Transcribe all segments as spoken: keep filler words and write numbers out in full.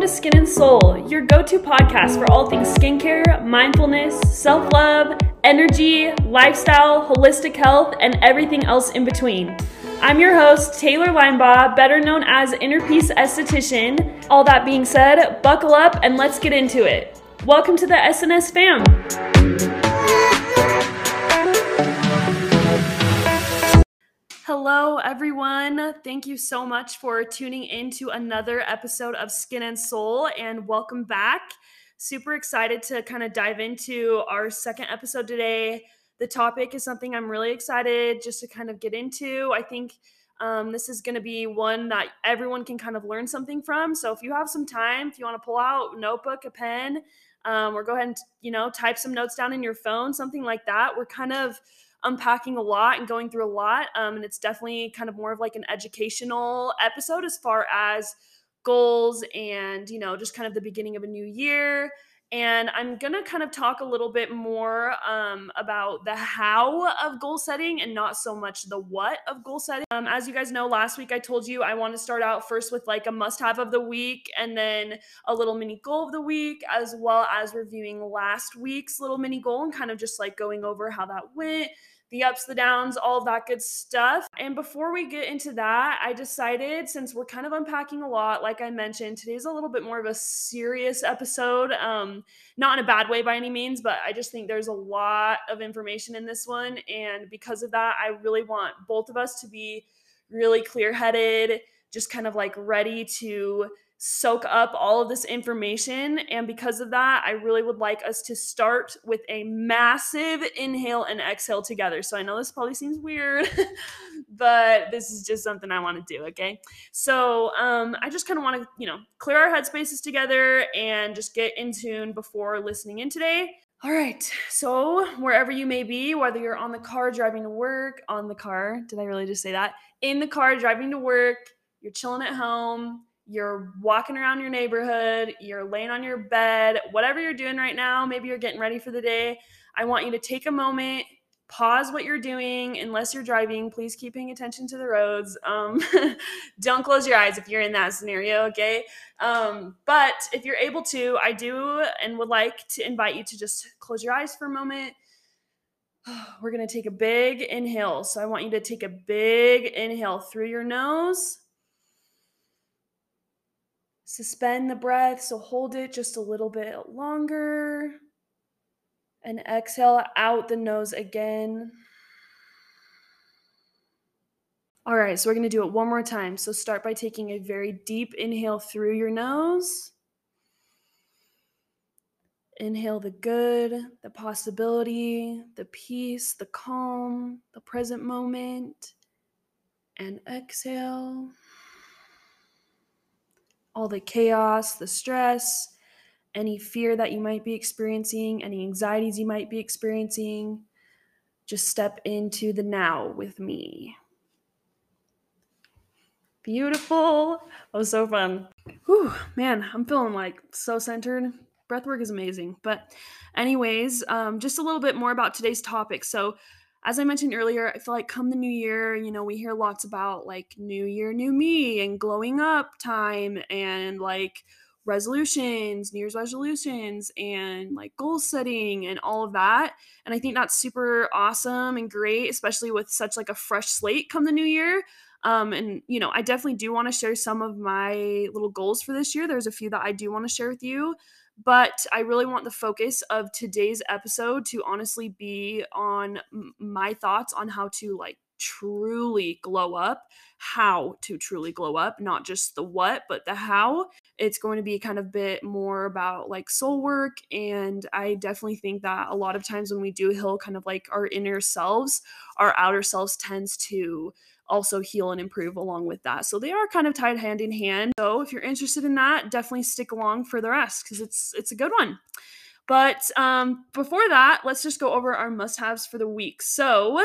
Welcome to Skin and Soul, your go-to podcast for all things skincare, mindfulness, self-love, energy, lifestyle, holistic health, and everything else in between. I'm your host, Taylor Leinbaugh, better known as Inner Peace Esthetician. All that being said, buckle up and let's get into it. Welcome to the S N S fam. Hello, everyone. Thank you so much for tuning in to another episode of Skin and Soul, and welcome back. Super excited to kind of dive into our second episode today. The topic is something I'm really excited just to kind of get into. I think um, this is going to be one that everyone can kind of learn something from. So if you have some time, if you want to pull out a notebook, a pen, um, or go ahead and, you know, type some notes down in your phone, something like that. We're kind of unpacking a lot and going through a lot. Um, and it's definitely kind of more of like an educational episode as far as goals and, you know, just kind of the beginning of a new year. And I'm going to kind of talk a little bit more um, about the how of goal setting and not so much the what of goal setting. Um, as you guys know, last week I told you I want to start out first with like a must-have of the week and then a little mini goal of the week, as well as reviewing last week's little mini goal and kind of just like going over how that went, the ups, the downs, all of that good stuff. And before we get into that, I decided, since we're kind of unpacking a lot, like I mentioned, today's a little bit more of a serious episode. Um, not in a bad way by any means, but I just think there's a lot of information in this one. And because of that, I really want both of us to be really clear-headed, just kind of like ready to soak up all of this information. And because of that, I really would like us to start with a massive inhale and exhale together. So I know this probably seems weird, but this is just something I want to do. Okay. So um, I just kind of want to, you know, clear our headspaces together and just get in tune before listening in today. All right. So wherever you may be, whether you're on the car, driving to work, on the car, did I really just say that? In the car, driving to work, you're chilling at home, you're walking around your neighborhood, you're laying on your bed, whatever you're doing right now, maybe you're getting ready for the day. I want you to take a moment, pause what you're doing. Unless you're driving, please keep paying attention to the roads. Um, don't close your eyes if you're in that scenario, okay? Um, but if you're able to, I do and would like to invite you to just close your eyes for a moment. We're gonna take a big inhale. So I want you to take a big inhale through your nose. Suspend the breath, so hold it just a little bit longer. And exhale out the nose again. All right, so we're going to do it one more time. So start by taking a very deep inhale through your nose. Inhale the good, the possibility, the peace, the calm, the present moment. And exhale all the chaos, the stress, any fear that you might be experiencing, any anxieties you might be experiencing. Just step into the now with me. Beautiful. That was so fun. Whew, man, I'm feeling like so centered. Breathwork is amazing. But anyways, um, just a little bit more about today's topic. So as I mentioned earlier, I feel like come the new year, you know, we hear lots about like new year, new me and glowing up time and like resolutions, New Year's resolutions and like goal setting and all of that. And I think that's super awesome and great, especially with such like a fresh slate come the new year. Um, and, you know, I definitely do want to share some of my little goals for this year. There's a few that I do want to share with you. But I really want the focus of today's episode to honestly be on my thoughts on how to like truly glow up, how to truly glow up, not just the what, but the how. It's going to be kind of a bit more about like soul work. And I definitely think that a lot of times when we do heal kind of like our inner selves, our outer selves tends to also heal and improve along with that. So they are kind of tied hand in hand. So if you're interested in that, definitely stick along for the rest because it's it's a good one. But um, before that, let's just go over our must-haves for the week. So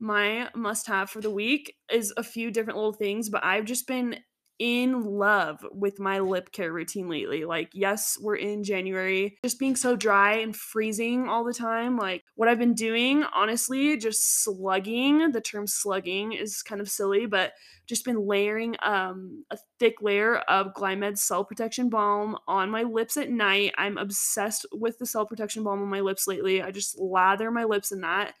my must-have for the week is a few different little things, but I've just been in love with my lip care routine lately. Like, yes, we're in January, just being so dry and freezing all the time. Like, what I've been doing, honestly, just slugging, the term slugging is kind of silly, but just been layering um, a thick layer of Glymed Cell Protection Balm on my lips at night. I'm obsessed with the Cell Protection Balm on my lips lately. I just lather my lips in that.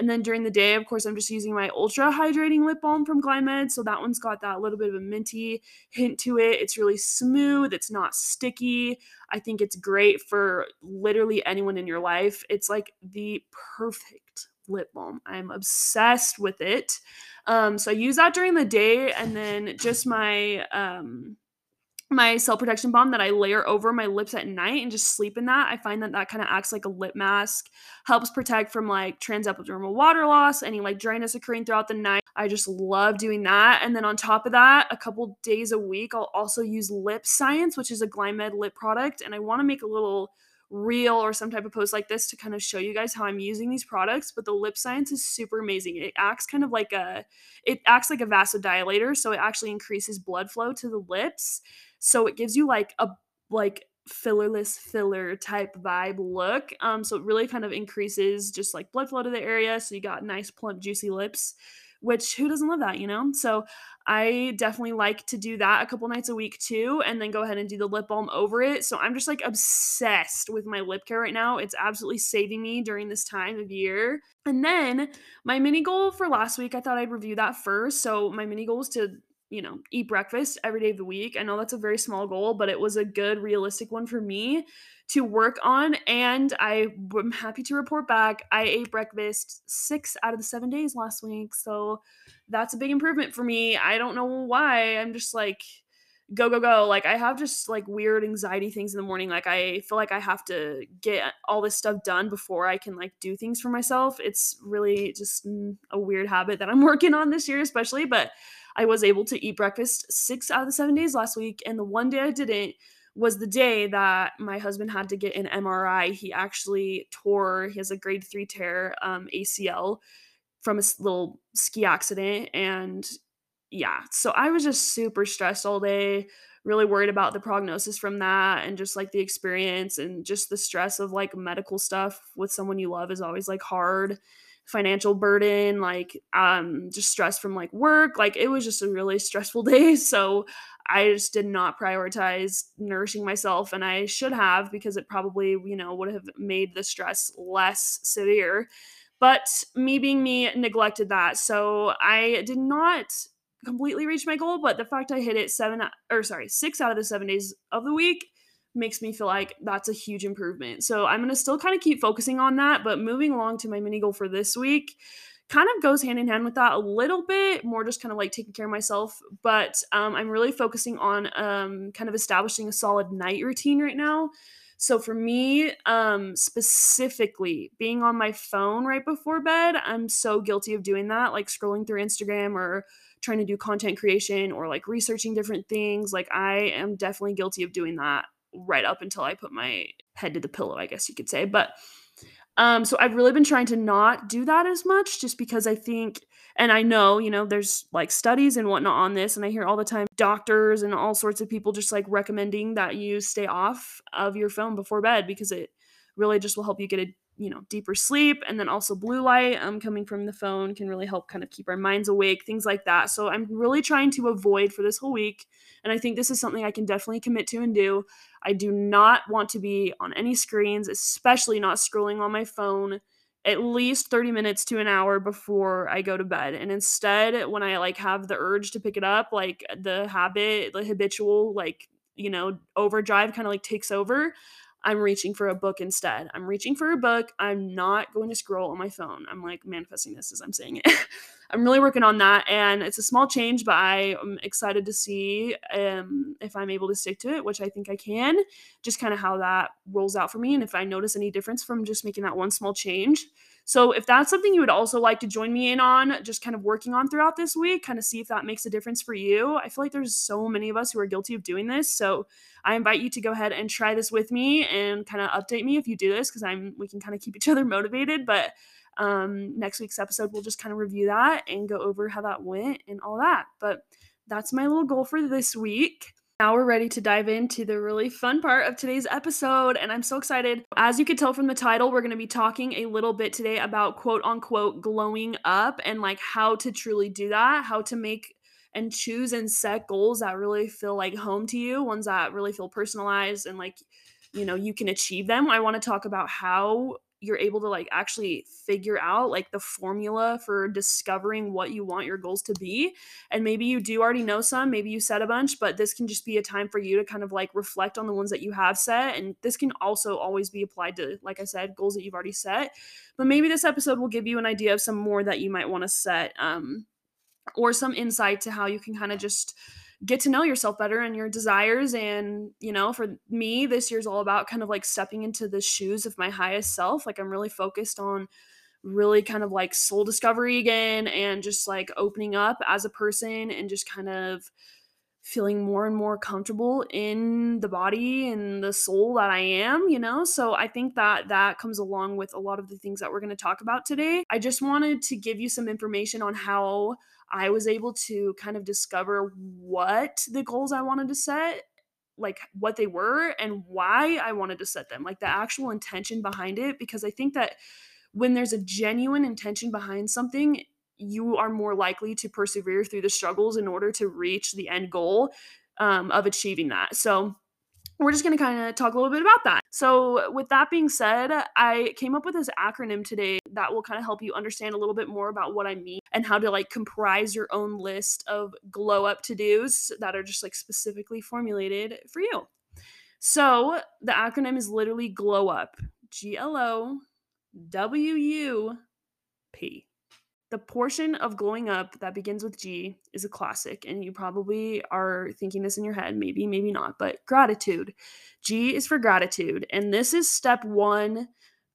And then during the day, of course, I'm just using my Ultra Hydrating Lip Balm from Glymed. So that one's got that little bit of a minty hint to it. It's really smooth. It's not sticky. I think it's great for literally anyone in your life. It's like the perfect lip balm. I'm obsessed with it. Um, so I use that during the day. And then just my... Um, my Cell Protection Balm that I layer over my lips at night and just sleep in that. I find that that kind of acts like a lip mask, helps protect from like transepidermal water loss, any like dryness occurring throughout the night. I just love doing that. And then on top of that, a couple days a week, I'll also use Lip Science, which is a Glymed lip product. And I want to make a little reel or some type of post like this to kind of show you guys how I'm using these products, but the Lip Science is super amazing. It acts kind of like a, it acts like a vasodilator. So it actually increases blood flow to the lips. So it gives you like a, like fillerless filler type vibe look. Um, so it really kind of increases just like blood flow to the area. So you got nice, plump, juicy lips, which who doesn't love that, you know? So I definitely like to do that a couple nights a week too, and then go ahead and do the lip balm over it. So I'm just like obsessed with my lip care right now. It's absolutely saving me during this time of year. And then my mini goal for last week, I thought I'd review that first. So my mini goal was to, you know, eat breakfast every day of the week. I know that's a very small goal, but it was a good, realistic one for me to work on. And I'm happy to report back, I ate breakfast six out of the seven days last week. So that's a big improvement for me. I don't know why. I'm just like, go, go, go. Like I have just like weird anxiety things in the morning. Like I feel like I have to get all this stuff done before I can like do things for myself. It's really just a weird habit that I'm working on this year, especially, but I was able to eat breakfast six out of the seven days last week. And the one day I didn't was the day that my husband had to get an M R I. He actually tore, he has a grade three tear um, A C L from a little ski accident. And yeah, so I was just super stressed all day, really worried about the prognosis from that and just like the experience and just the stress of like medical stuff with someone you love is always like hard. Financial burden, like um, just stress from like work. Like it was just a really stressful day. So I just did not prioritize nourishing myself, and I should have, because it probably, you know, would have made the stress less severe. But me being me neglected that. So I did not completely reach my goal, but the fact I hit it seven or sorry, six out of the seven days of the week makes me feel like that's a huge improvement. So I'm going to still kind of keep focusing on that, but moving along to my mini goal for this week kind of goes hand in hand with that a little bit more, just kind of like taking care of myself. But um, I'm really focusing on um, kind of establishing a solid night routine right now. So for me, um, specifically being on my phone right before bed, I'm so guilty of doing that, like scrolling through Instagram or trying to do content creation or like researching different things. Like I am definitely guilty of doing that right up until I put my head to the pillow, I guess you could say. But um, so I've really been trying to not do that as much, just because I think, and I know, you know, there's like studies and whatnot on this, and I hear all the time doctors and all sorts of people just like recommending that you stay off of your phone before bed, because it really just will help you get a, you know, deeper sleep. And then also blue light um, coming from the phone can really help kind of keep our minds awake, things like that. So I'm really trying to avoid for this whole week. And I think this is something I can definitely commit to and do. I do not want to be on any screens, especially not scrolling on my phone, at least thirty minutes to an hour before I go to bed. And instead, when I like have the urge to pick it up, like the habit, the habitual, like, you know, overdrive kind of like takes over. I'm reaching for a book instead. I'm reaching for a book. I'm not going to scroll on my phone. I'm like manifesting this as I'm saying it. I'm really working on that, and it's a small change, but I am excited to see um, if I'm able to stick to it, which I think I can, just kind of how that rolls out for me and if I notice any difference from just making that one small change. So if that's something you would also like to join me in on, just kind of working on throughout this week, kind of see if that makes a difference for you. I feel like there's so many of us who are guilty of doing this. So I invite you to go ahead and try this with me and kind of update me if you do this, because I'm we can kind of keep each other motivated. But um, next week's episode, we'll just kind of review that and go over how that went and all that. But that's my little goal for this week. Now we're ready to dive into the really fun part of today's episode, and I'm so excited. As you could tell from the title, we're going to be talking a little bit today about quote-unquote glowing up and like how to truly do that, how to make and choose and set goals that really feel like home to you, ones that really feel personalized and like, you know, you can achieve them. I want to talk about how you're able to like actually figure out like the formula for discovering what you want your goals to be. And maybe you do already know some, maybe you set a bunch, but this can just be a time for you to kind of like reflect on the ones that you have set. And this can also always be applied to, like I said, goals that you've already set. But maybe this episode will give you an idea of some more that you might want to set, um, or some insight to how you can kind of just get to know yourself better and your desires. And, you know, for me, this year's all about kind of like stepping into the shoes of my highest self. Like I'm really focused on really kind of like soul discovery again and just like opening up as a person and just kind of feeling more and more comfortable in the body and the soul that I am, you know? So I think that that comes along with a lot of the things that we're going to talk about today. I just wanted to give you some information on how I was able to kind of discover what the goals I wanted to set, like what they were and why I wanted to set them, like the actual intention behind it. Because I think that when there's a genuine intention behind something, you are more likely to persevere through the struggles in order to reach the end goal um, of achieving that. So we're just going to kind of talk a little bit about that. So with that being said, I came up with this acronym today that will kind of help you understand a little bit more about what I mean and how to like comprise your own list of glow up to-dos that are just like specifically formulated for you. So the acronym is literally glow up, G L O W U P. The portion of glowing up that begins with G is a classic, and you probably are thinking this in your head, maybe, maybe not, but gratitude. G is for gratitude, and this is step one.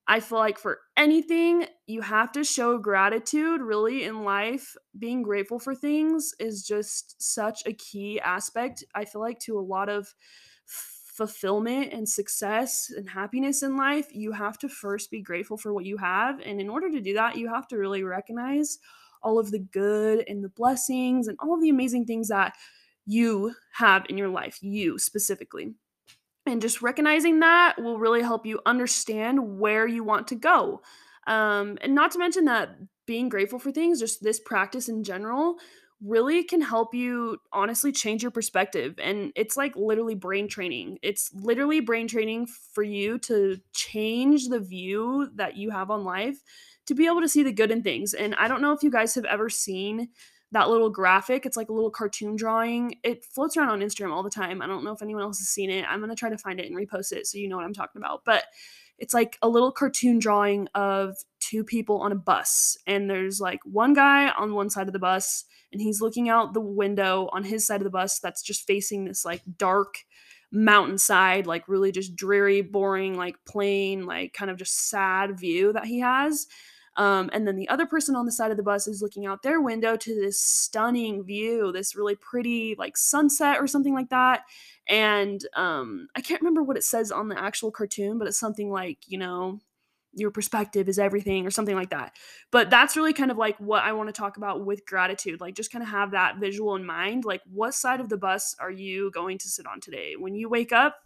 I feel like for anything, you have to show gratitude really in life. Being grateful for things is just such a key aspect, I feel like, to a lot of fulfillment and success and happiness in life. You have to first be grateful for what you have. And in order to do that, you have to really recognize all of the good and the blessings and all of the amazing things that you have in your life, you specifically. And just recognizing that will really help you understand where you want to go. Um, and not to mention that being grateful for things, just this practice in general, really can help you honestly change your perspective. And it's like literally brain training. It's literally brain training for you to change the view that you have on life, to be able to see the good in things. And I don't know if you guys have ever seen that little graphic. It's like a little cartoon drawing. It floats around on Instagram all the time. I don't know if anyone else has seen it. I'm going to try to find it and repost it so you know what I'm talking about. But it's like a little cartoon drawing of two people on a bus. And there's like one guy on one side of the bus, and he's looking out the window on his side of the bus that's just facing this like dark mountainside, like really just dreary, boring, like plain, like kind of just sad view that he has. Um, and then the other person on the side of the bus is looking out their window to this stunning view, this really pretty like sunset or something like that. And um, I can't remember what it says on the actual cartoon, but it's something like, you know, your perspective is everything or something like that. But that's really kind of like what I want to talk about with gratitude. Like just kind of have that visual in mind. Like what side of the bus are you going to sit on today? When you wake up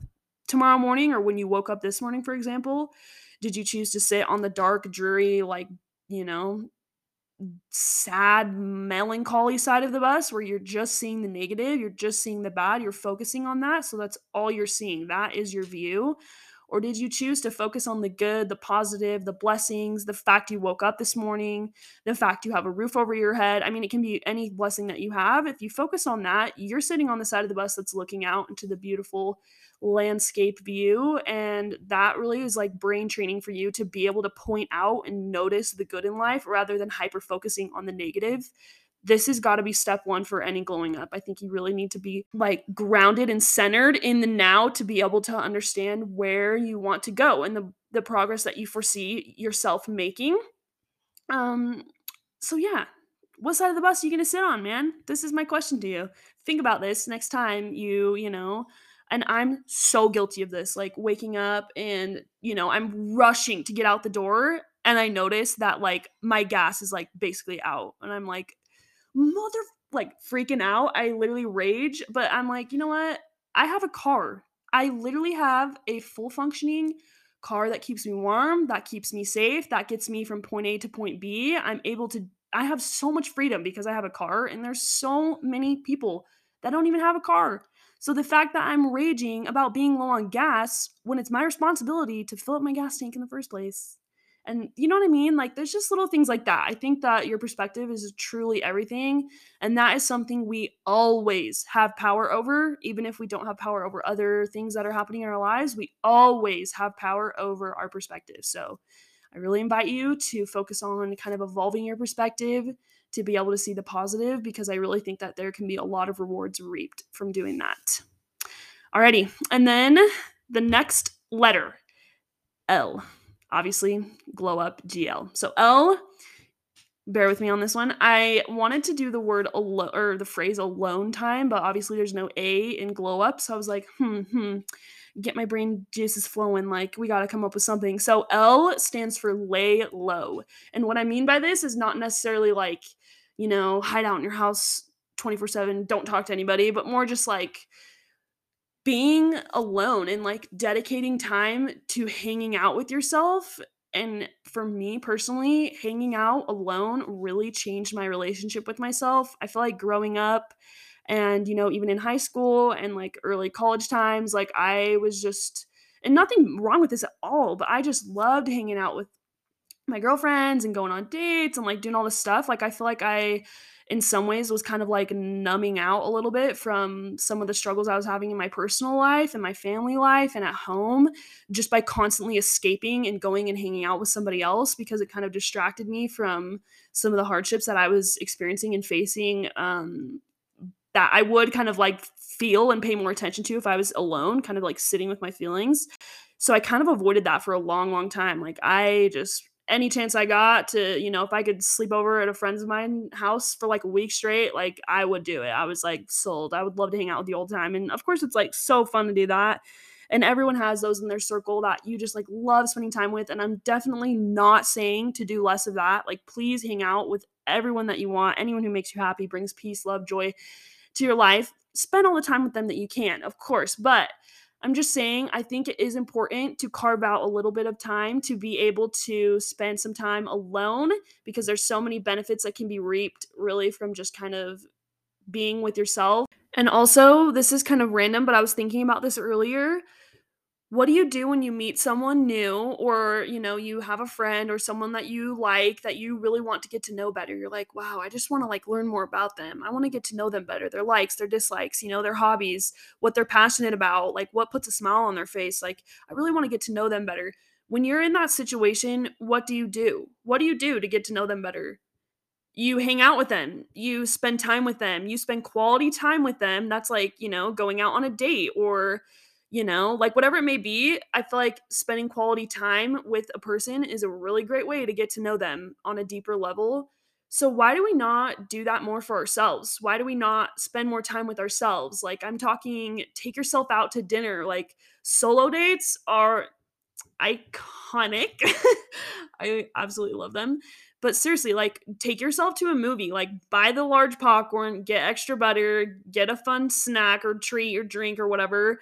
tomorrow morning, or when you woke up this morning, for example, did you choose to sit on the dark, dreary, like, you know, sad, melancholy side of the bus where you're just seeing the negative, you're just seeing the bad, you're focusing on that, so that's all you're seeing, that is your view? Or did you choose to focus on the good, the positive, the blessings, the fact you woke up this morning, the fact you have a roof over your head? I mean, it can be any blessing that you have. If you focus on that, you're sitting on the side of the bus that's looking out into the beautiful landscape view. And that really is like brain training for you to be able to point out and notice the good in life rather than hyper-focusing on the negative. This has got to be step one for any glowing up. I think you really need to be like grounded and centered in the now to be able to understand where you want to go and the, the progress that you foresee yourself making. Um, so yeah, what side of the bus are you going to sit on, man? This is my question to you. Think about this next time you, you know, and I'm so guilty of this, like waking up and, you know, I'm rushing to get out the door. And I notice that like my gas is like basically out and I'm like, mother like freaking out. I literally rage, but I'm like, you know what? I have a car. I literally have a full functioning car that keeps me warm, that keeps me safe, that gets me from point A to point B. I'm able to, I have so much freedom because I have a car, and there's so many people that don't even have a car. So the fact that I'm raging about being low on gas when it's my responsibility to fill up my gas tank in the first place. And you know what I mean? Like, there's just little things like that. I think that your perspective is truly everything. And that is something we always have power over. Even if we don't have power over other things that are happening in our lives, we always have power over our perspective. So I really invite you to focus on kind of evolving your perspective to be able to see the positive, because I really think that there can be a lot of rewards reaped from doing that. Alrighty. And then the next letter, L. Obviously, glow up, G L. So L, bear with me on this one. I wanted to do the word alo- or the phrase alone time, but obviously there's no A in glow up. So I was like, hmm, hmm, get my brain juices flowing. Like, we got to come up with something. So L stands for lay low. And what I mean by this is not necessarily like, you know, hide out in your house twenty-four seven, don't talk to anybody, but more just like being alone and like dedicating time to hanging out with yourself. And for me personally, hanging out alone really changed my relationship with myself. I feel like growing up and, you know, even in high school and like early college times, like I was just, and nothing wrong with this at all, but I just loved hanging out with my girlfriends and going on dates and like doing all this stuff. Like, I feel like I, in some ways, was kind of like numbing out a little bit from some of the struggles I was having in my personal life and my family life and at home, just by constantly escaping and going and hanging out with somebody else, because it kind of distracted me from some of the hardships that I was experiencing and facing, um, that I would kind of like feel and pay more attention to if I was alone, kind of like sitting with my feelings. So I kind of avoided that for a long, long time. Like, I just... any chance I got to, you know, if I could sleep over at a friend's of mine house for like a week straight, like I would do it. I was like sold. I would love to hang out with you all the time. And of course it's like so fun to do that. And everyone has those in their circle that you just like love spending time with. And I'm definitely not saying to do less of that. Like, please hang out with everyone that you want. Anyone who makes you happy, brings peace, love, joy to your life. Spend all the time with them that you can, of course. But I'm just saying, I think it is important to carve out a little bit of time to be able to spend some time alone, because there's so many benefits that can be reaped really from just kind of being with yourself. And also, this is kind of random, but I was thinking about this earlier. What do you do when you meet someone new, or, you know, you have a friend or someone that you like that you really want to get to know better? You're like, wow, I just want to like learn more about them. I want to get to know them better. Their likes, their dislikes, you know, their hobbies, what they're passionate about, like what puts a smile on their face. Like, I really want to get to know them better. When you're in that situation, what do you do? What do you do to get to know them better? You hang out with them, you spend time with them, you spend quality time with them. That's like, you know, going out on a date, or, you know, like whatever it may be. I feel like spending quality time with a person is a really great way to get to know them on a deeper level. So why do we not do that more for ourselves? Why do we not spend more time with ourselves? Like, I'm talking, take yourself out to dinner. Like, solo dates are iconic. I absolutely love them. But seriously, like, take yourself to a movie, like buy the large popcorn, get extra butter, get a fun snack or treat or drink or whatever.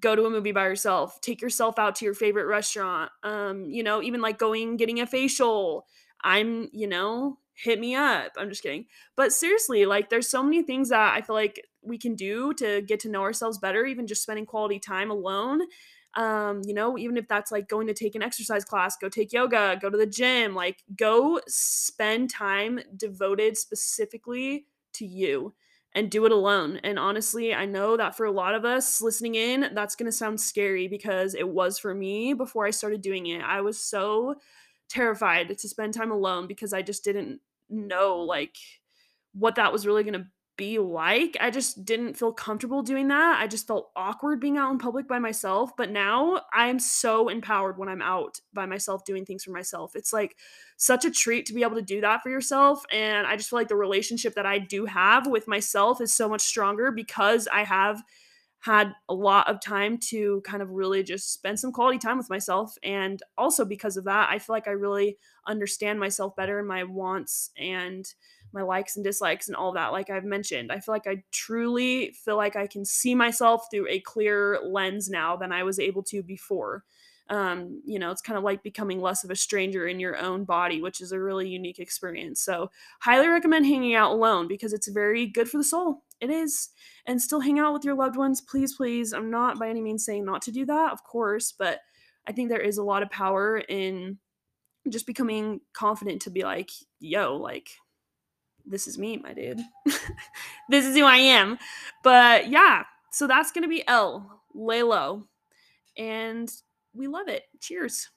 Go to a movie by yourself, take yourself out to your favorite restaurant, um, you know, even like going, getting a facial. I'm, you know, hit me up. I'm just kidding. But seriously, like, there's so many things that I feel like we can do to get to know ourselves better, even just spending quality time alone. Um, you know, even if that's like going to take an exercise class, go take yoga, go to the gym, like go spend time devoted specifically to you. And do it alone. And honestly, I know that for a lot of us listening in, that's going to sound scary, because it was for me before I started doing it. I was so terrified to spend time alone because I just didn't know like what that was really going to be like. I just didn't feel comfortable doing that. I just felt awkward being out in public by myself. But now I'm so empowered when I'm out by myself doing things for myself. It's like such a treat to be able to do that for yourself. And I just feel like the relationship that I do have with myself is so much stronger, because I have had a lot of time to kind of really just spend some quality time with myself. And also because of that, I feel like I really understand myself better and my wants and my likes and dislikes and all that, like I've mentioned. I feel like I truly feel like I can see myself through a clearer lens now than I was able to before. Um, you know, it's kind of like becoming less of a stranger in your own body, which is a really unique experience. So highly recommend hanging out alone because it's very good for the soul. It is. And still hang out with your loved ones. Please, please. I'm not by any means saying not to do that, of course, but I think there is a lot of power in just becoming confident to be like, yo, like, this is me, my dude. This is who I am. But yeah, so that's going to be L, lay low. And we love it. Cheers.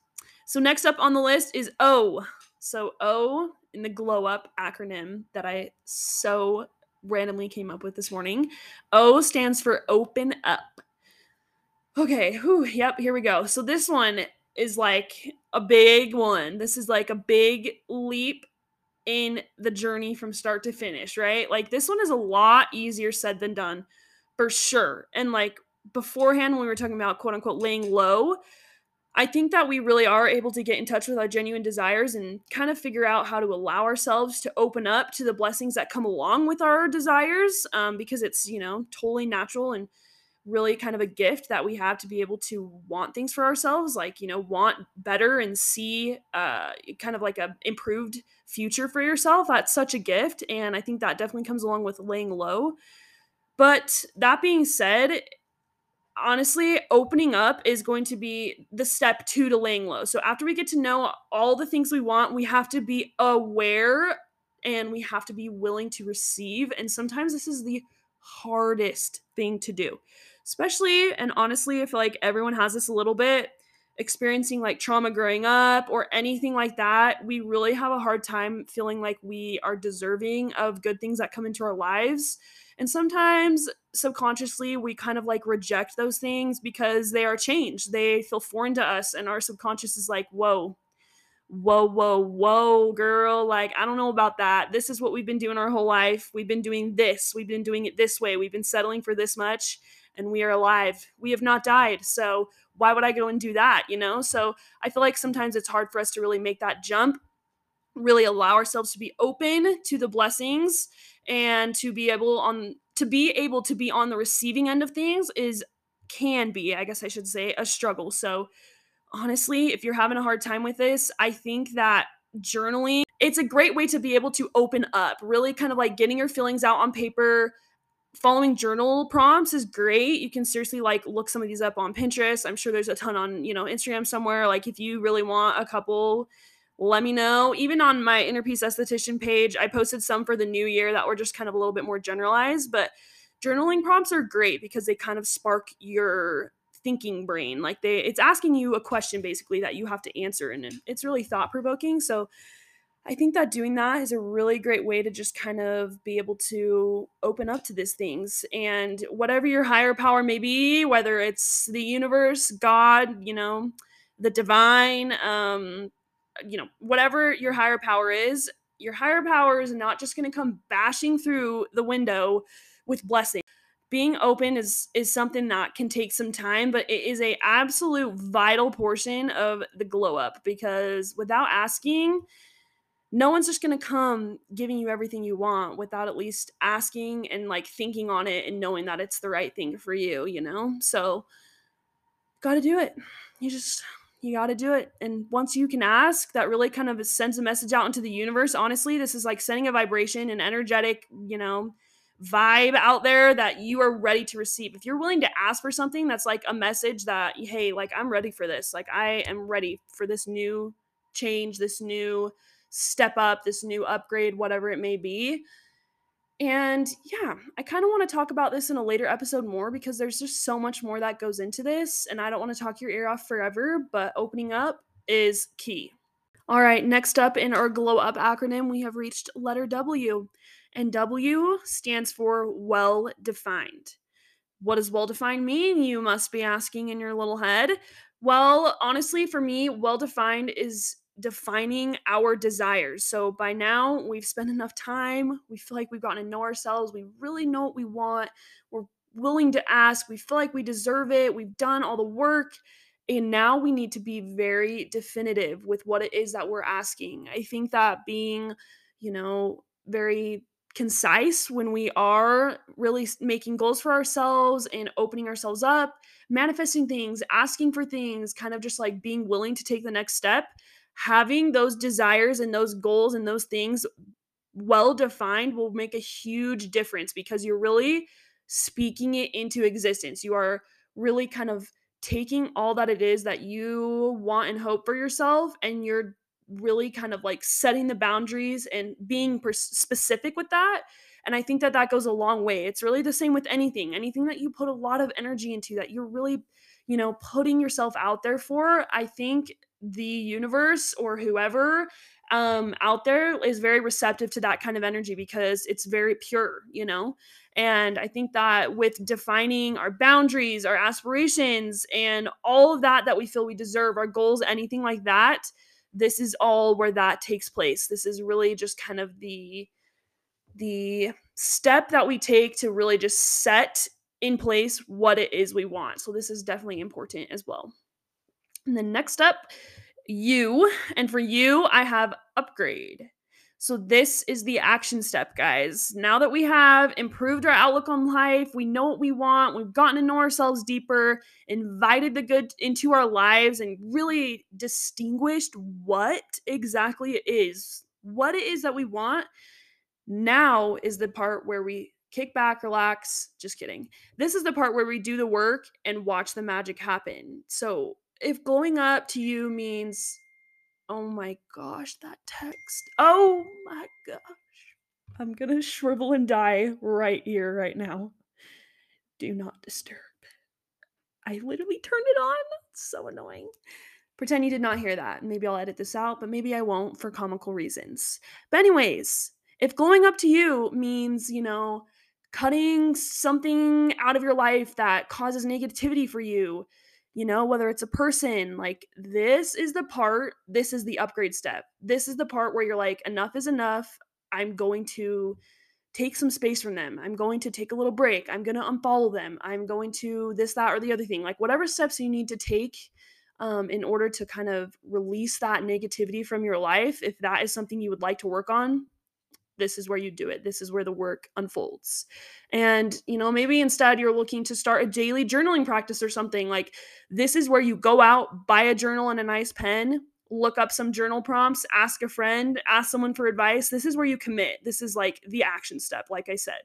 So next up on the list is O. So O in the glow up acronym that I so randomly came up with this morning. O stands for open up. Okay. Whew, yep. Here we go. So this one is like a big one. This is like a big leap in the journey from start to finish, right? Like this one is a lot easier said than done for sure. And like beforehand, when we were talking about quote unquote laying low, I think that we really are able to get in touch with our genuine desires and kind of figure out how to allow ourselves to open up to the blessings that come along with our desires, um, because it's, you know, totally natural and really kind of a gift that we have to be able to want things for ourselves, like, you know, want better and see uh, kind of like a improved future for yourself. That's such a gift. And I think that definitely comes along with laying low. But that being said, honestly, opening up is going to be the step two to laying low. So after we get to know all the things we want, we have to be aware and we have to be willing to receive. And sometimes this is the hardest thing to do, especially, and honestly, I feel like everyone has this a little bit, experiencing like trauma growing up or anything like that. We really have a hard time feeling like we are deserving of good things that come into our lives. And sometimes subconsciously, we kind of like reject those things because they are changed. They feel foreign to us. And our subconscious is like, whoa, whoa, whoa, whoa, girl. Like, I don't know about that. This is what we've been doing our whole life. We've been doing this. We've been doing it this way. We've been settling for this much and we are alive. We have not died. So why would I go and do that? You know? So I feel like sometimes it's hard for us to really make that jump, really allow ourselves to be open to the blessings and to be able on to be able to be on the receiving end of things is can be, I guess I should say, a struggle. So honestly, if you're having a hard time with this, I think that journaling, it's a great way to be able to open up, really kind of like getting your feelings out on paper. Following journal prompts is great. You can seriously like look some of these up on Pinterest. I'm sure there's a ton on, you know, Instagram somewhere. Like if you really want a couple, let me know. Even on my Inner Peace Esthetician page, I posted some for the new year that were just kind of a little bit more generalized, but journaling prompts are great because they kind of spark your thinking brain. Like they, it's asking you a question basically that you have to answer, and it's really thought-provoking. So I think that doing that is a really great way to just kind of be able to open up to these things. And whatever your higher power may be, whether it's the universe, God, you know, the divine, um, you know, whatever your higher power is, your higher power is not just going to come bashing through the window with blessings. Being open is, is something that can take some time, but it is a absolute vital portion of the glow up because without asking, no one's just going to come giving you everything you want without at least asking and like thinking on it and knowing that it's the right thing for you, you know? So got to do it. You just... You got to do it. And once you can ask, that really kind of sends a message out into the universe. Honestly, this is like sending a vibration, an energetic, you know, vibe out there that you are ready to receive. If you're willing to ask for something, that's like a message that, hey, like I'm ready for this. Like I am ready for this new change, this new step up, this new upgrade, whatever it may be. And yeah, I kind of want to talk about this in a later episode more because there's just so much more that goes into this and I don't want to talk your ear off forever, but opening up is key. All right, next up in our glow up acronym, we have reached letter W, and W stands for well-defined. What does well-defined mean? You must be asking in your little head. Well, honestly, for me, well-defined is defining our desires. So by now we've spent enough time. We feel like we've gotten to know ourselves. We really know what we want. We're willing to ask. We feel like we deserve it. We've done all the work. And now we need to be very definitive with what it is that we're asking. I think that being, you know, very concise when we are really making goals for ourselves and opening ourselves up, manifesting things, asking for things, kind of just like being willing to take the next step, having those desires and those goals and those things well defined will make a huge difference, because you're really speaking it into existence. You are really kind of taking all that it is that you want and hope for yourself, and you're really kind of like setting the boundaries and being pers- specific with that. And I think that that goes a long way. It's really the same with anything, anything that you put a lot of energy into, that you're really, you know, putting yourself out there for. I think the universe or whoever um, out there is very receptive to that kind of energy, because it's very pure, you know? And I think that with defining our boundaries, our aspirations, and all of that that we feel we deserve, our goals, anything like that, this is all where that takes place. This is really just kind of the the step that we take to really just set in place what it is we want. So this is definitely important as well. And then next up, you. And for you, I have upgrade. So this is the action step, guys. Now that we have improved our outlook on life, we know what we want, we've gotten to know ourselves deeper, invited the good into our lives, and really distinguished what exactly it is, what it is that we want, now is the part where we kick back, relax. Just kidding. This is the part where we do the work and watch the magic happen. So if glowing up to you means... oh my gosh, that text. Oh my gosh. I'm gonna shrivel and die right here, right now. Do not disturb. I literally turned it on. It's so annoying. Pretend you did not hear that. Maybe I'll edit this out, but maybe I won't for comical reasons. But anyways, if glowing up to you means, you know, cutting something out of your life that causes negativity for you, you know, whether it's a person, like this is the part, this is the upgrade step. This is the part where you're like, enough is enough. I'm going to take some space from them. I'm going to take a little break. I'm going to unfollow them. I'm going to this, that, or the other thing. Like whatever steps you need to take um, in order to kind of release that negativity from your life. If that is something you would like to work on, this is where you do it. This is where the work unfolds. And, you know, maybe instead you're looking to start a daily journaling practice or something. Like this is where you go out, buy a journal and a nice pen, look up some journal prompts, ask a friend, ask someone for advice. This is where you commit. This is like the action step, like I said.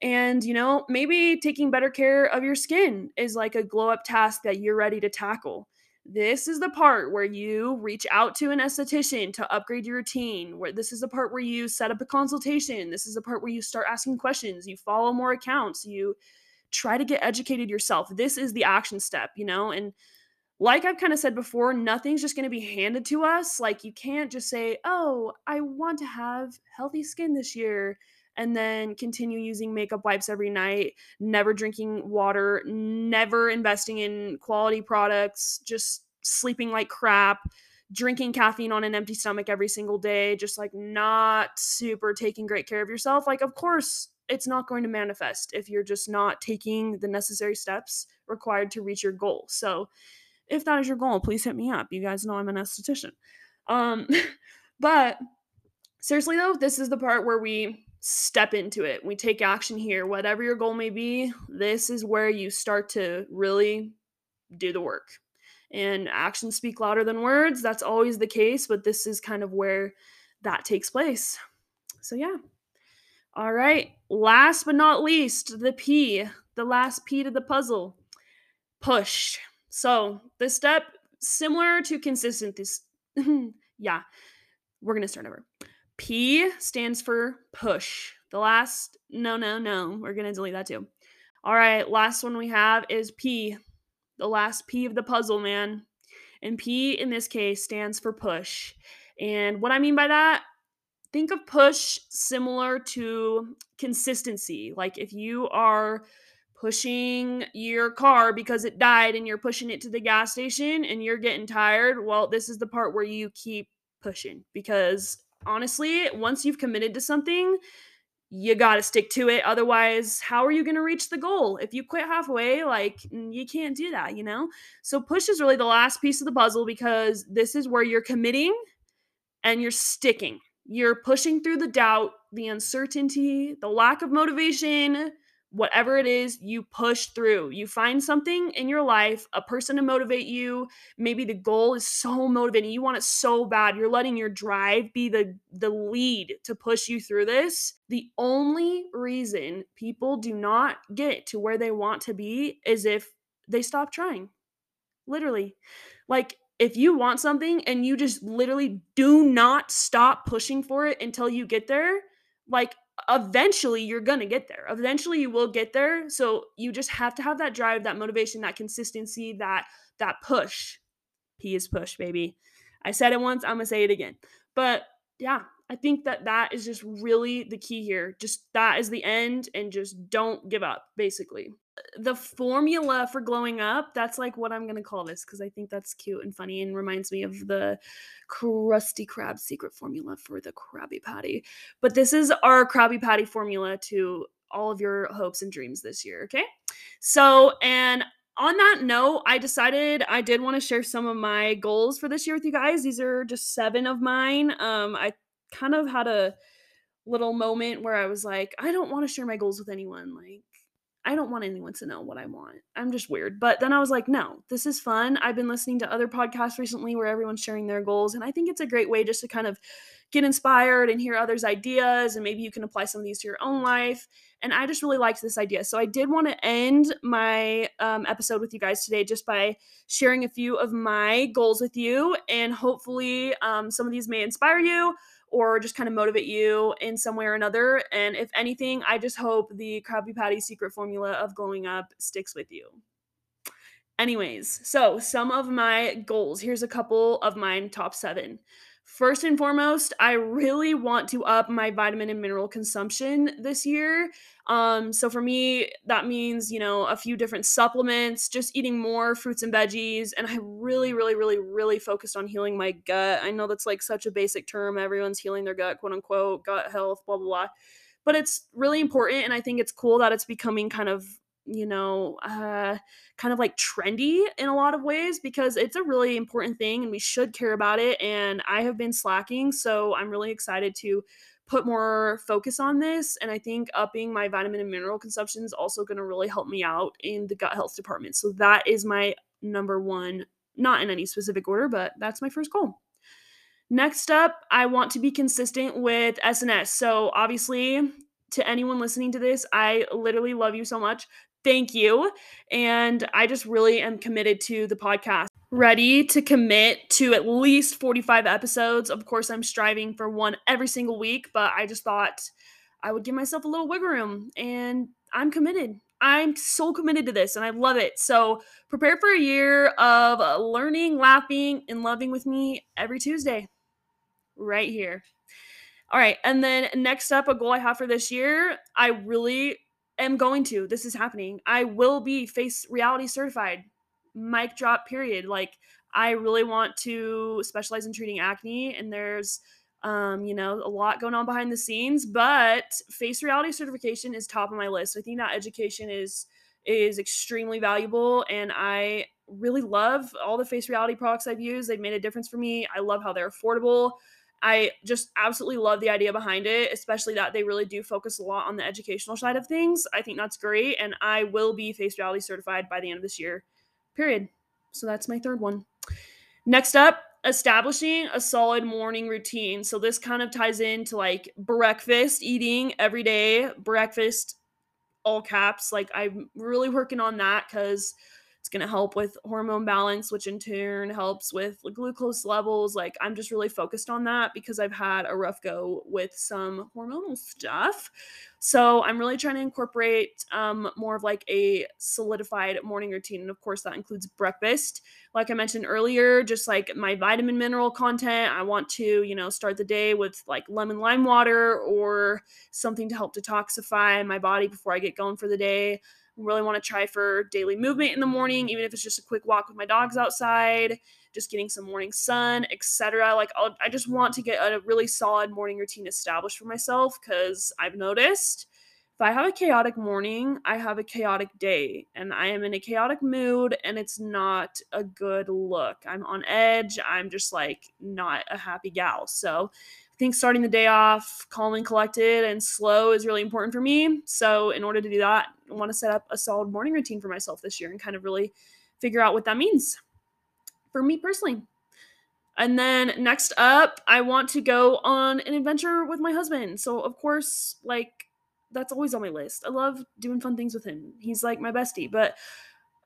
And, you know, maybe taking better care of your skin is like a glow up task that you're ready to tackle. This is the part where you reach out to an esthetician to upgrade your routine. Where this is the part where you set up a consultation. This is the part where you start asking questions. You follow more accounts. You try to get educated yourself. This is the action step, you know? And like I've kind of said before, nothing's just going to be handed to us. Like you can't just say, oh, I want to have healthy skin this year, and then continue using makeup wipes every night, never drinking water, never investing in quality products, just sleeping like crap, drinking caffeine on an empty stomach every single day, just like not super taking great care of yourself. Like, of course, it's not going to manifest if you're just not taking the necessary steps required to reach your goal. So if that is your goal, please hit me up. You guys know I'm an esthetician. Um, but seriously though, this is the part where we step into it. We take action here. Whatever your goal may be, this is where you start to really do the work. And actions speak louder than words. That's always the case, but this is kind of where that takes place. So yeah. All right. Last but not least, the P, the last P to the puzzle, push. So this step, similar to consistency. yeah. We're going to start over. P stands for push. The last, no, no, no. We're going to delete that too. All right. Last one we have is P. The last P of the puzzle, man. And P in this case stands for push. And what I mean by that, think of push similar to consistency. Like if you are pushing your car because it died and you're pushing it to the gas station and you're getting tired, well, this is the part where you keep pushing, because honestly, once you've committed to something, you got to stick to it. Otherwise, how are you going to reach the goal? If you quit halfway, like you can't do that, you know? So push is really the last piece of the puzzle, because this is where you're committing and you're sticking. You're pushing through the doubt, the uncertainty, the lack of motivation, whatever it is, you push through. You find something in your life, a person to motivate you. Maybe the goal is so motivating. You want it so bad. You're letting your drive be the, the lead to push you through this. The only reason people do not get to where they want to be is if they stop trying. Literally. Like, if you want something and you just literally do not stop pushing for it until you get there, like, eventually you're going to get there. Eventually you will get there. So you just have to have that drive, that motivation, that consistency, that, that push. P is push, baby. I said it once, I'm going to say it again. But yeah, I think that that is just really the key here. Just that is the end, and just don't give up, basically. The formula for glowing up, that's like what I'm going to call this, because I think that's cute and funny and reminds me of the Krusty Krab secret formula for the Krabby Patty. But this is our Krabby Patty formula to all of your hopes and dreams this year, okay? So, and on that note, I decided I did want to share some of my goals for this year with you guys. These are just seven of mine. Um, I kind of had a little moment where I was like, I don't want to share my goals with anyone, like, I don't want anyone to know what I want. I'm just weird. But then I was like, no, this is fun. I've been listening to other podcasts recently where everyone's sharing their goals. And I think it's a great way just to kind of get inspired and hear others' ideas. And maybe you can apply some of these to your own life. And I just really liked this idea. So I did want to end my um, episode with you guys today just by sharing a few of my goals with you. And hopefully um, some of these may inspire you, or just kind of motivate you in some way or another. And if anything, I just hope the Krabby Patty secret formula of glowing up sticks with you. Anyways, so some of my goals. Here's a couple of mine, top seven. First and foremost, I really want to up my vitamin and mineral consumption this year. Um, so for me, that means, you know, a few different supplements, just eating more fruits and veggies. And I really, really, really, really focused on healing my gut. I know that's like such a basic term. Everyone's healing their gut, quote unquote, gut health, blah, blah, blah. But it's really important. And I think it's cool that it's becoming kind of, you know, uh, kind of like trendy in a lot of ways, because it's a really important thing and we should care about it. And I have been slacking, so I'm really excited to put more focus on this. And I think upping my vitamin and mineral consumption is also going to really help me out in the gut health department. So that is my number one, not in any specific order, but that's my first goal. Next up, I want to be consistent with S N S. So obviously, to anyone listening to this, I literally love you so much. Thank you. And I just really am committed to the podcast. Ready to commit to at least forty-five episodes. Of course, I'm striving for one every single week, but I just thought I would give myself a little wiggle room, and I'm committed. I'm so committed to this and I love it. So prepare for a year of learning, laughing, and loving with me every Tuesday right here. All right. And then next up, a goal I have for this year, I really am going to, this is happening. I will be Face Reality certified. Mic drop, period. Like, I really want to specialize in treating acne, and there's, um, you know, a lot going on behind the scenes, but Face Reality certification is top of my list. I think that education is, is extremely valuable, and I really love all the Face Reality products I've used. They've made a difference for me. I love how they're affordable. I just absolutely love the idea behind it, especially that they really do focus a lot on the educational side of things. I think that's great. And I will be Face Reality certified by the end of this year, period. So that's my third one. Next up, establishing a solid morning routine. So this kind of ties into like breakfast, eating every day, breakfast, all caps. Like, I'm really working on that because it's going to help with hormone balance, which in turn helps with glucose levels. Like, I'm just really focused on that because I've had a rough go with some hormonal stuff. So I'm really trying to incorporate um, more of like a solidified morning routine. And of course that includes breakfast. Like I mentioned earlier, just like my vitamin mineral content, I want to, you know, start the day with like lemon lime water or something to help detoxify my body before I get going for the day. Really want to try for daily movement in the morning, even if it's just a quick walk with my dogs outside, just getting some morning sun, et cetera. Like, I'll, I just want to get a really solid morning routine established for myself, because I've noticed if I have a chaotic morning, I have a chaotic day, and I am in a chaotic mood, and it's not a good look. I'm on edge. I'm just like not a happy gal. So I think starting the day off calm and collected and slow is really important for me. So in order to do that, I want to set up a solid morning routine for myself this year and kind of really figure out what that means for me personally. And then next up, I want to go on an adventure with my husband. So of course, like, that's always on my list. I love doing fun things with him. He's like my bestie, but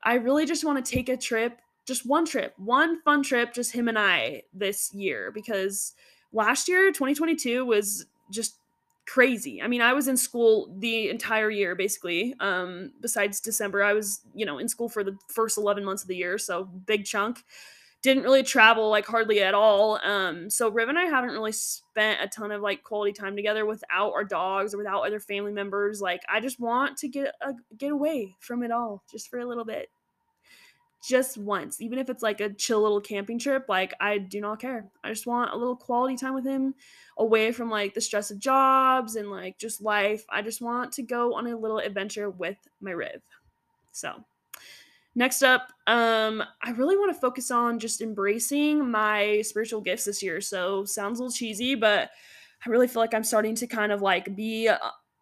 I really just want to take a trip, just one trip, one fun trip, just him and I this year, because last year, twenty twenty-two was just crazy. I mean, I was in school the entire year, basically. Um, besides December, I was, you know, in school for the first eleven months of the year. So big chunk. Didn't really travel, like, hardly at all. Um, so Riv and I haven't really spent a ton of, like, quality time together without our dogs or without other family members. Like, I just want to get a, get away from it all just for a little bit. Just once. Even if it's, like, a chill little camping trip, like, I do not care. I just want a little quality time with him away from, like, the stress of jobs and, like, just life. I just want to go on a little adventure with my Riv. So next up, um, I really want to focus on just embracing my spiritual gifts this year. So sounds a little cheesy, but I really feel like I'm starting to kind of like be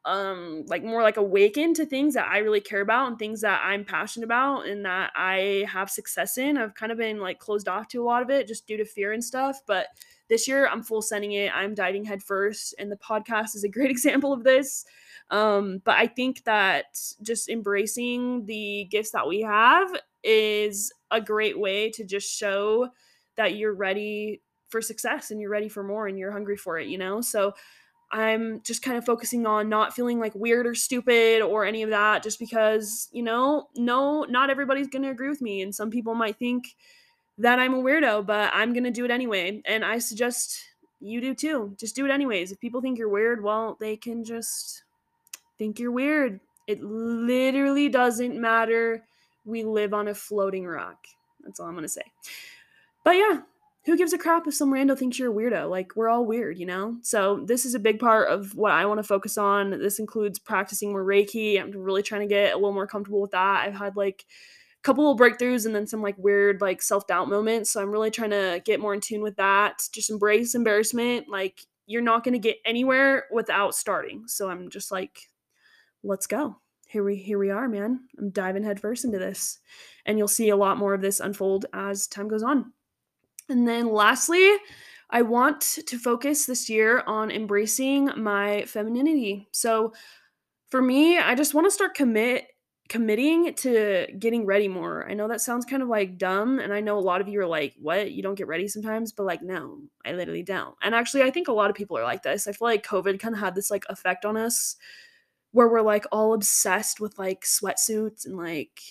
um, like more like awakened to things that I really care about and things that I'm passionate about and that I have success in. I've kind of been like closed off to a lot of it just due to fear and stuff. But this year I'm full sending it. I'm diving head first. And the podcast is a great example of this. Um, but I think that just embracing the gifts that we have is a great way to just show that you're ready for success and you're ready for more and you're hungry for it, you know? So I'm just kind of focusing on not feeling like weird or stupid or any of that just because, you know, no, not everybody's going to agree with me. And some people might think that I'm a weirdo, but I'm going to do it anyway. And I suggest you do too. Just do it anyways. If people think you're weird, well, they can just think you're weird. It literally doesn't matter. We live on a floating rock. That's all I'm going to say. But yeah, who gives a crap if some rando thinks you're a weirdo? Like, we're all weird, you know? So this is a big part of what I want to focus on. This includes practicing more Reiki. I'm really trying to get a little more comfortable with that. I've had like a couple of breakthroughs and then some like weird like self-doubt moments. So I'm really trying to get more in tune with that. Just embrace embarrassment. Like, you're not going to get anywhere without starting. So I'm just like, let's go. Here we here we are, man. I'm diving headfirst into this. And you'll see a lot more of this unfold as time goes on. And then lastly, I want to focus this year on embracing my femininity. So for me, I just want to start commit committing to getting ready more. I know that sounds kind of like dumb. And I know a lot of you are like, what? You don't get ready sometimes? But like, no, I literally don't. And actually, I think a lot of people are like this. I feel like COVID kind of had this like effect on us, where we're like all obsessed with like sweatsuits and like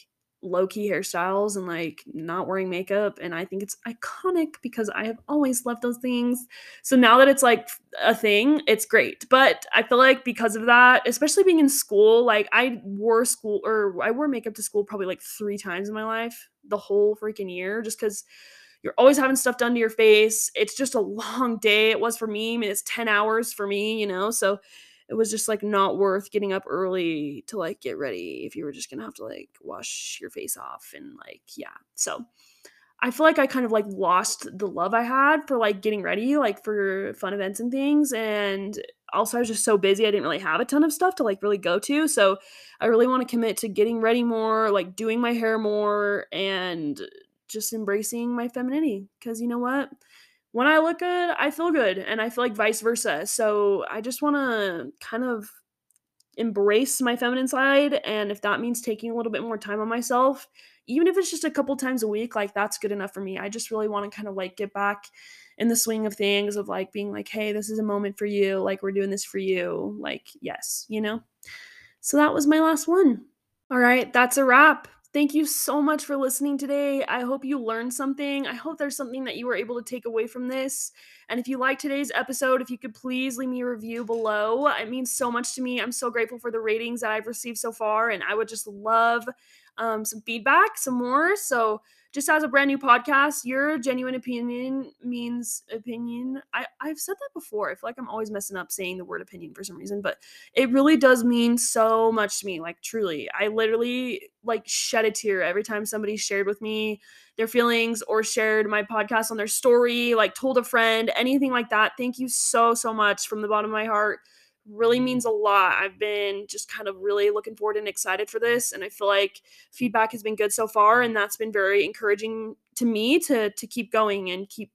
low-key hairstyles and like not wearing makeup. And I think it's iconic because I have always loved those things. So now that it's like a thing, it's great. But I feel like because of that, especially being in school, like I wore school or I wore makeup to school probably like three times in my life the whole freaking year, just because you're always having stuff done to your face. It's just a long day. It was for me. I mean, it's ten hours for me, you know? So it was just, like, not worth getting up early to, like, get ready if you were just going to have to, like, wash your face off and, like, yeah. So I feel like I kind of, like, lost the love I had for, like, getting ready, like, for fun events and things. And also I was just so busy I didn't really have a ton of stuff to, like, really go to. So I really want to commit to getting ready more, like, doing my hair more, and just embracing my femininity. Because you know what? When I look good, I feel good, and I feel like vice versa. So I just want to kind of embrace my feminine side, and if that means taking a little bit more time on myself, even if it's just a couple times a week, like that's good enough for me. I just really want to kind of like get back in the swing of things of like being like, hey, this is a moment for you. Like, we're doing this for you. Like, yes, you know? So that was my last one. All right, that's a wrap. Thank you so much for listening today. I hope you learned something. I hope there's something that you were able to take away from this. And if you liked today's episode, if you could please leave me a review below. It means so much to me. I'm so grateful for the ratings that I've received so far. And I would just love um, some feedback, some more. So just as a brand new podcast, your genuine opinion means opinion. I, I've said that before. I feel like I'm always messing up saying the word opinion for some reason, but it really does mean so much to me. Like, truly, I literally like shed a tear every time somebody shared with me their feelings or shared my podcast on their story, like told a friend, anything like that. Thank you so, so much from the bottom of my heart. Really means a lot. I've been just kind of really looking forward and excited for this. And I feel like feedback has been good so far. And that's been very encouraging to me to, to keep going and keep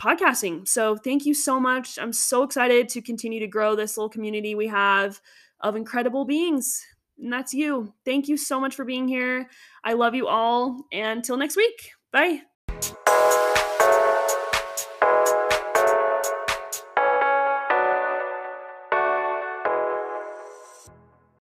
podcasting. So thank you so much. I'm so excited to continue to grow this little community we have of incredible beings. And that's you. Thank you so much for being here. I love you all. And till next week. Bye.